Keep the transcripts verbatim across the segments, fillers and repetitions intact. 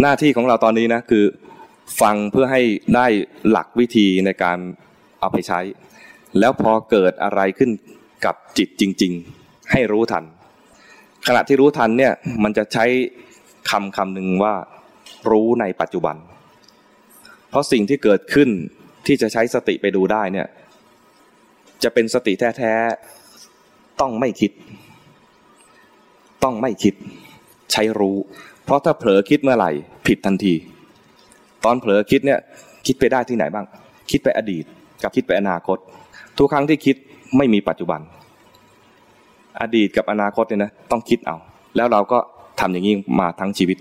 หน้าที่ของเราตอนนี้นะคือฟังเพื่อให้ได้หลักวิธีในการเอาไปใช้แล้วพอเกิดอะไรขึ้นกับจิตจริงๆให้รู้ทันขณะที่รู้ทันเนี่ยมันจะใช้คำคำหนึ่งว่ารู้ในปัจจุบันเพราะสิ่งที่เกิดขึ้นที่จะใช้สติไปดูได้เนี่ยจะเป็นสติแท้ๆต้องไม่คิดต้องไม่คิดใช้รู้เพราะถ้าเผลอคิดเมื่อไหร่ผิดทันทีตอนเผลอคิดเนี่ยคิดไปได้ที่ไหนบ้างคิดไปอดีตกับคิดไปอนาคตทุกครั้งที่คิดไม่มีปัจจุบันอดีตกับอนาคตเนี่ยนะต้องคิดเอาแล้วเราก็ทำอย่างนี้มาทั้งชีวิต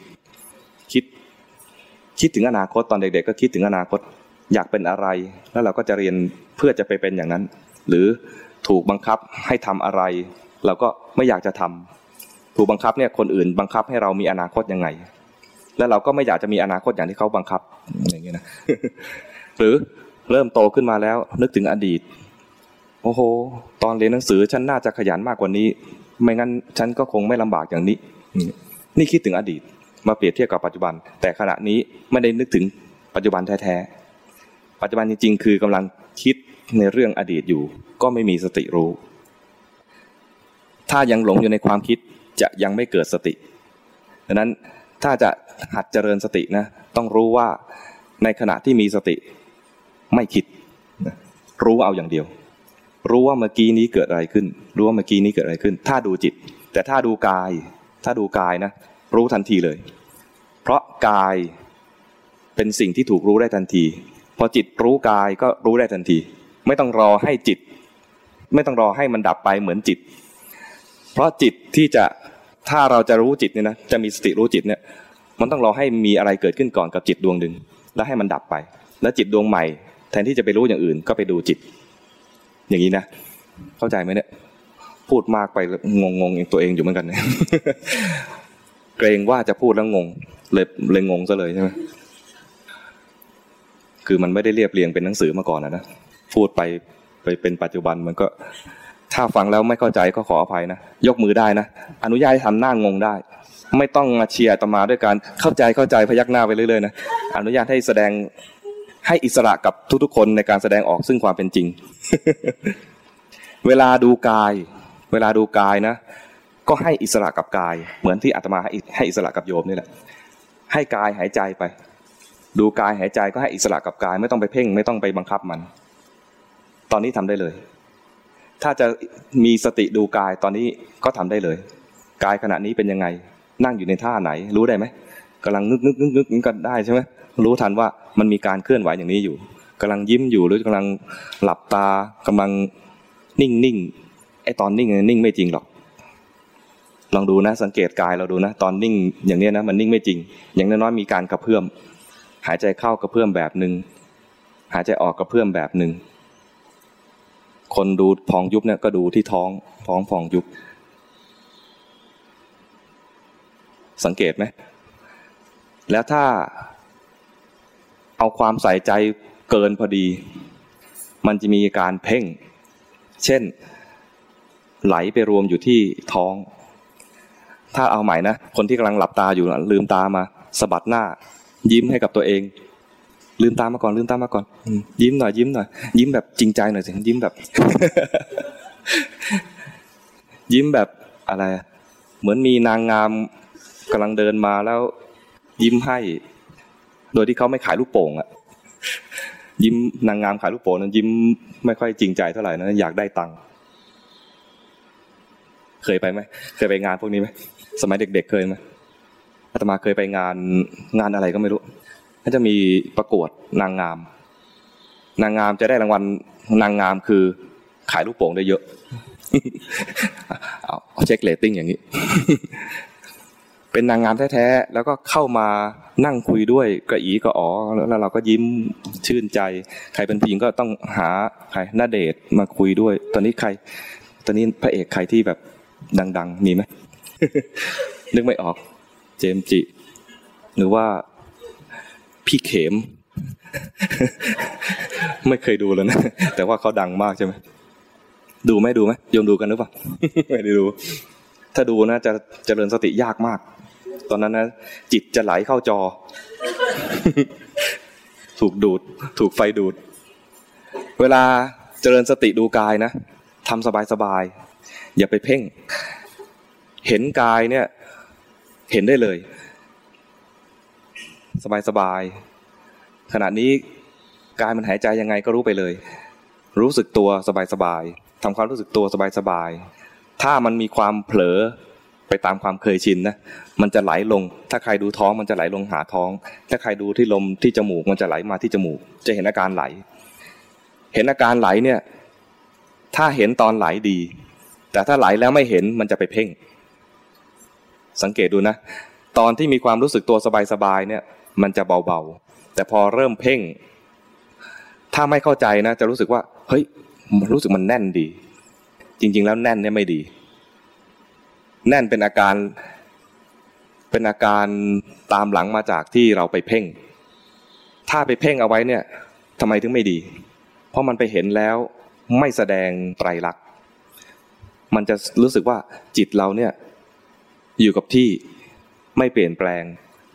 คิดคิดถึงอนาคตตอนเด็กๆก็คิดถึงอนาคตอยากเป็นอะไรแล้วเราก็จะเรียนเพื่อจะไปเป็นอย่างนั้นหรือถูกบังคับให้ทำอะไรเราก็ไม่อยากจะทำถูกบังคับเนี่ยคนอื่นบังคับให้เรามีอนาคตยังไงแล้วเราก็ไม่อยากจะมีอนาคตอย่างที่เขาบังคับอย่างเงี้ยนะ หรือเริ่มโตขึ้นมาแล้วนึกถึงอดีตโอ้โหตอนเรียนหนังสือฉันน่าจะขยันมากกว่านี้ไม่งั้นฉันก็คงไม่ลำบากอย่างนี้นี่คิดถึงอดีตมาเปรียบเทียบกับปัจจุบันแต่ขณะนี้ไม่ได้นึกถึงปัจจุบันแท้ๆปัจจุบันจริงๆคือกำลังคิดในเรื่องอดีตอยู่ก็ไม่มีสติรู้ถ้ายังหลงอยู่ในความคิดจะยังไม่เกิดสติดังนั้นถ้าจะหัดเจริญสตินะต้องรู้ว่าในขณะที่มีสติไม่คิดรู้เอาอย่างเดียวรู้ว่าเมื่อกี้นี้เกิดอะไรขึ้นรู้ว่าเมื่อกี้นี้เกิดอะไรขึ้นถ้าดูจิตแต่ถ้าดูกายถ้าดูกายนะรู้ทันทีเลยเพราะกายเป็นสิ่งที่ถูกรู้ได้ทันทีพอจิตรู้กายก็รู้ได้ทันทีไม่ต้องรอให้จิตไม่ต้องรอให้มันดับไปเหมือนจิตเพราะจิตที่จะถ้าเราจะรู้จิตเนี่ยนะจะมีสติรู้จิตเนี่ยมันต้องรอให้มีอะไรเกิดขึ้นก่อนกับจิตดวงหนึ่งแล้วให้มันดับไปแล้วจิตดวงใหม่แทนที่จะไปรู้อย่างอื่นก็ไปดูจิตอย่างนี้นะเข้าใจไหมเนี่ยพูดมากไปงงงเองตัวเองอยู่เหมือนกันเนี่ย เกรงว่าจะพูดแล้วงงเลยเลยงงซะเลยใช่ไหมคือมันไม่ได้เรียบเรียงเป็นหนังสือมาก่อนนะนะพูดไปไปเป็นปัจจุบันมันก็ถ้าฟังแล้วไม่เข้าใจก็ขออภัยนะยกมือได้นะอนุญาตให้ทำหน้างงได้ไม่ต้องมาเชียร์อาตมาด้วยการเข้าใจเข้าใจพยักหน้าไปเรื่อยๆนะอนุญาตให้แสดงให้อิสระกับทุกๆคนในการแสดงออกซึ่งความเป็นจริง เวลาดูกายเวลาดูกายนะก็ให้อิสระกับกายเหมือนที่อาตมาให้อิสระกับโยมนี่แหละให้กายหายใจไปดูกายหายใจก็ให้อิสระกับกายไม่ต้องไปเพ่งไม่ต้องไปบังคับมันตอนนี้ทำได้เลยถ้าจะมีสติดูกายตอนนี้ก็ทำได้เลยกายขณะนี้เป็นยังไงนั่งอยู่ในท่าไหนรู้ได้ไหมกำลังนึกนึกนึกนึกนึกกันได้ใช่ไหมรู้ทันว่ามันมีการเคลื่อนไหวอย่างนี้อยู่กำลังยิ้มอยู่หรือกำลังหลับตากำลังนิ่งนิ่งไอตอนนิ่งนิ่งไม่จริงหรอกลองดูนะสังเกตกายเราดูนะตอนนิ่งอย่างนี้นะมันนิ่งไม่จริงอย่างน้อยๆมีการกระเพื่อมหายใจเข้ากระเพื่อมแบบนึงหายใจออกกระเพื่อมแบบนึงคนดูพองยุบเนี่ยก็ดูที่ท้องท้องพองยุบสังเกตไหมแล้วถ้าเอาความใส่ใจเกินพอดีมันจะมีการเพ่งเช่นไหลไปรวมอยู่ที่ท้องถ้าเอาใหม่นะคนที่กำลังหลับตาอยู่ลืมตามาสะบัดหน้ายิ้มให้กับตัวเองลืมตามาก่อนลืมตามาก่อนยิ้มหน่อยยิ้มหน่อยยิ้มแบบจริงใจหน่อยสิยิ้มแบบ ยิ้มแบบอะไรเหมือนมีนางงามกำลังเดินมาแล้วยิ้มให้โดยที่เขาไม่ขายลูกโป่งอะยิ้มนางงามขายลูกโป่งนั้นยิ้มไม่ค่อยจริงใจเท่าไหร่นะอยากได้ตังค์เคยไปไหมเคยไปงานพวกนี้ไหมสมัยเด็กๆเคยไหมอาตมาเคยไปงานงานอะไรก็ไม่รู้ก็จะมีประกวดนางงามนางงามจะได้รางวัลนางงามคือขายลูกโป่งได้เยอะ เอาเช็คเรตติ้งอย่างนี้ เป็นนางงามแท้ๆแล้วก็เข้ามานั่งคุยด้วยกระอีกระอ๋อแล้วเราก็ยิ้มชื่นใจใครเป็นผู้หญิงก็ต้องหาใครณเดชน์มาคุยด้วยตอนนี้ใครตอนนี้พระเอกใครที่แบบดังๆมีไหม นึกไม่ออกเจมส์จิหรือว่าพี่เข็ม ไม่เคยดูแล้วนะแต่ว่าเขาดังมากใช่ไหมดูไหมดูไหมโยมดูกันหรือเปล่า ไม่ได้ดูถ้าดูนะจะเจริญสติยากมาก ตอนนั้นนะจิตจะไหลเข้าจอ ถูกดูดถูกไฟดูดเวลาเจริญสติดูกายนะทำสบายๆอย่าไปเพ่งเห็นกายเนี่ยเห็นได้เลยสบายๆขณะนี้กายมันหายใจยังไงก็รู้ไปเลยรู้สึกตัวสบายๆทำความรู้สึกตัวสบายๆถ้ามันมีความเผลอไปตามความเคยชินนะมันจะไหลลงถ้าใครดูท้องมันจะไหลลงหาท้องถ้าใครดูที่ลมที่จมูกมันจะไหลมาที่จมูกจะเห็นอาการไหลเห็นอาการไหลเนี่ยถ้าเห็นตอนไหลดีแต่ถ้าไหลแล้วไม่เห็นมันจะไปเพ่งสังเกตดูนะตอนที่มีความรู้สึกตัวสบายๆเนี่ยมันจะเบาๆแต่พอเริ่มเพ่งถ้าไม่เข้าใจนะจะรู้สึกว่าเฮ้ยรู้สึกมันแน่นดีจริงๆแล้วแน่นเนี่ยไม่ดีแน่นเป็นอาการเป็นอาการตามหลังมาจากที่เราไปเพ่งถ้าไปเพ่งเอาไว้เนี่ยทำไมถึงไม่ดีเพราะมันไปเห็นแล้วไม่แสดงไตรลักษณ์มันจะรู้สึกว่าจิตเราเนี่ยอยู่กับที่ไม่เปลี่ยนแปลง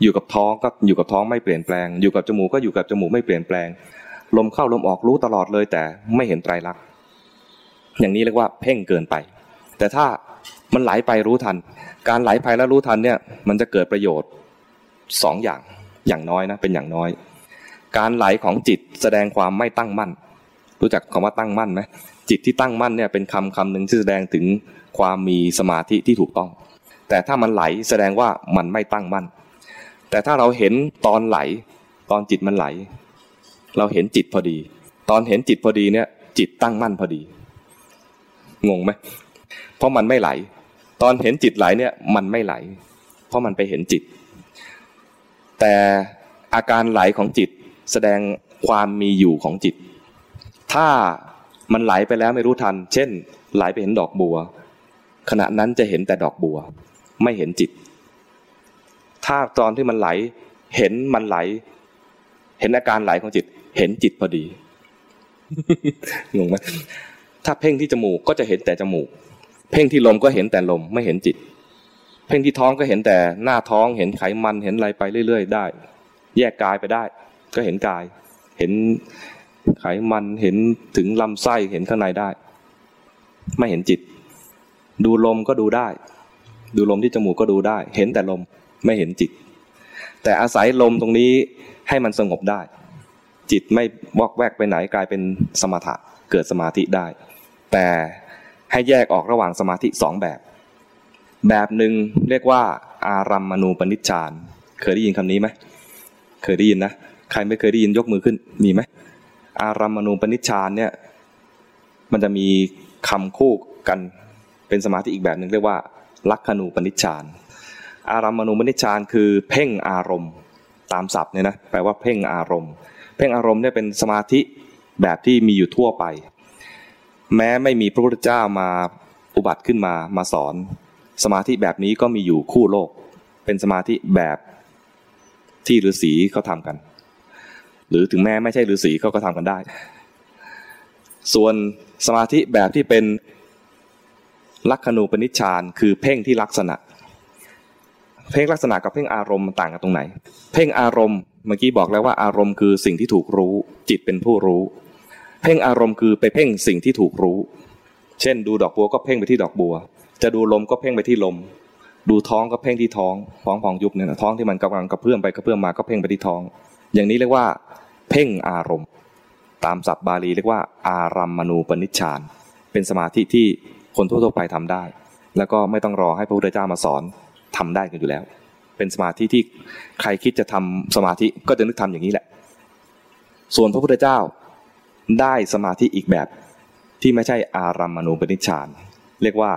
อยู่กับท้องก็อยู่กับท้องไม่เปลี่ยนแปลงอยู่กับจมูกก็อยู่กับจมูกไม่เปลี่ยนแปลงลมเข้าลมออกรู้ตลอดเลยแต่ไม่เห็นไตรลักษณ์อย่างนี้เรียกว่าเพ่งเกินไปแต่ถ้ามันไหลไปรู้ทันการไหลไปแล้วรู้ทันเนี่ยมันจะเกิดประโยชน์สองอย่างอย่างน้อยนะเป็นอย่างน้อยการไหลของจิตแสดงความไม่ตั้งมั่นรู้จักคำว่าตั้งมั่นไหมจิตที่ตั้งมั่นเนี่ยเป็นคำคำหนึ่งที่แสดงถึงความมีสมาธิที่ถูกต้องแต่ถ้ามันไหลแสดงว่ามันไม่ตั้งมั่นแต่ถ้าเราเห็นตอนไหลตอนจิตมันไหลเราเห็นจิตพอดีตอนเห็นจิตพอดีเนี่ยจิตตั้งมั่นพอดีงงไหมเพราะมันไม่ไหลตอนเห็นจิตไหลเนี่ยมันไม่ไหลเพราะมันไปเห็นจิตแต่อาการไหลของจิตแสดงความมีอยู่ของจิตถ้ามันไหลไปแล้วไม่รู้ทันเช่นไหลไปเห็นดอกบัวขณะนั้นจะเห็นแต่ดอกบัวไม่เห็นจิตถ้าตอนที่มันไหลเห็นมันไหลเห็นอาการไหลของจิตเห็นจิตพอดีงงไหมถ้าเพ่งที่จมูกก็จะเห็นแต่จมูกเพ่งที่ลมก็เห็นแต่ลมไม่เห็นจิตเพ่งที่ท้องก็เห็นแต่หน้าท้องเห็นไขมันเห็นอะไรไปเรื่อยๆได้แยกกายไปได้ก็เห็นกายเห็นไขมันเห็นถึงลำไส้เห็นข้างในได้ไม่เห็นจิตดูลมก็ดูได้ดูลมที่จมูกก็ดูได้เห็นแต่ลมไม่เห็นจิตแต่อาศัยลมตรงนี้ให้มันสงบได้จิตไม่วอกแวกไปไหนกลายเป็นสมถะเกิดสมาธิได้แต่ให้แยกออกระหว่างสมาธิสองแบบแบบหนึ่งเรียกว่าอารัมมณูปนิชฌานเคยได้ยินคำนี้ไหมเคยได้ยินนะใครไม่เคยได้ยินยกมือขึ้นมีไหมอารัมมณูปนิชฌานเนี่ยมันจะมีคำคู่กันเป็นสมาธิอีกแบบหนึ่งเรียกว่าลักขณูปนิชฌานอารัมมณูปนิชฌานคือเพ่งอารมณ์ตามศัพท์เนี่ยนะแปลว่าเพ่งอารมณ์เพ่งอารมณ์เนี่ยเป็นสมาธิแบบที่มีอยู่ทั่วไปแม้ไม่มีพระพุทธเจ้ามาอุบัติขึ้นมามาสอนสมาธิแบบนี้ก็มีอยู่คู่โลกเป็นสมาธิแบบที่ฤาษีเขาทำกันหรือถึงแม้ไม่ใช่ฤาษีเขาก็ทำกันได้ส่วนสมาธิแบบที่เป็นลักขณูปนิชฌานคือเพ่งที่ลักษณะเพ่งลักษณะกับเพ่งอารมณ์ต่างกันตรงไหนเพ่งอารมณ์เมื่อกี้บอกแล้วว่าอารมณ์คือสิ่งที่ถูกรู้จิตเป็นผู้รู้เพ่งอารมณ์คือไปเพ่งสิ่งที่ถูกรู้เช่นดูดอกบัวก็เพ่งไปที่ดอกบัวจะดูลมก็เพ่งไปที่ลมดูท้องก็เพ่งที่ท้องท้องพองยุบเนี่ยท้องที่มันกำลังกระเพื่อมไปกระเพื่อมมาก็เพ่งไปที่ท้องอย่างนี้เรียกว่าเพ่งอารมณ์ตามศัพท์บาลีเรียกว่าอารัมมณูปนิชฌานเป็นสมาธิที่คนทั่วๆไปทำได้แล้วก็ไม่ต้องรอให้พระพุทธเจ้ามาสอนทำได้กันอยู่แล้วเป็นสมาธิที่ใครคิดจะทำสมาธิก็จะนึกทำอย่างนี้แหละส่วนพระพุทธเจ้าได้สมาธิอีกแบบที่ไม่ใช่อารัมมณูปนิชฌานเรียกว่า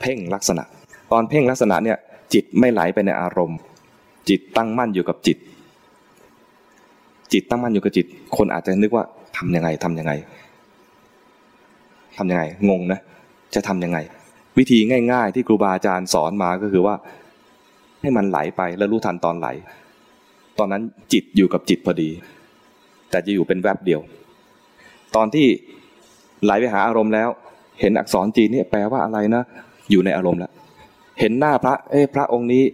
เพ่งลักษณะตอนเพ่งลักษณะเนี่ยจิตไม่ไหลไปในอารมณ์จิตตั้งมั่นอยู่กับจิตจิตตั้งมั่นอยู่กับจิตคนอาจจะนึกว่าทำยังไงทำยังไงทำยังไงงงนะจะทำยังไงวิธีง่ายๆที่ครูบาอาจารย์สอนมาก็คือว่าให้มันไหลไปแล้วรู้ทันตอนไหลตอนนั้นจิตอยู่กับจิตพอดีแต่จะอยู่เป็นแวบเดียวตอนที่ไหลไปหาอารมณ์แล้วเห็นอักษรจีนนี่แปลว่าอะไรนะอยู่ในอารมณ์แล้วเห็นหน้าพระเอ้พระองค์นี้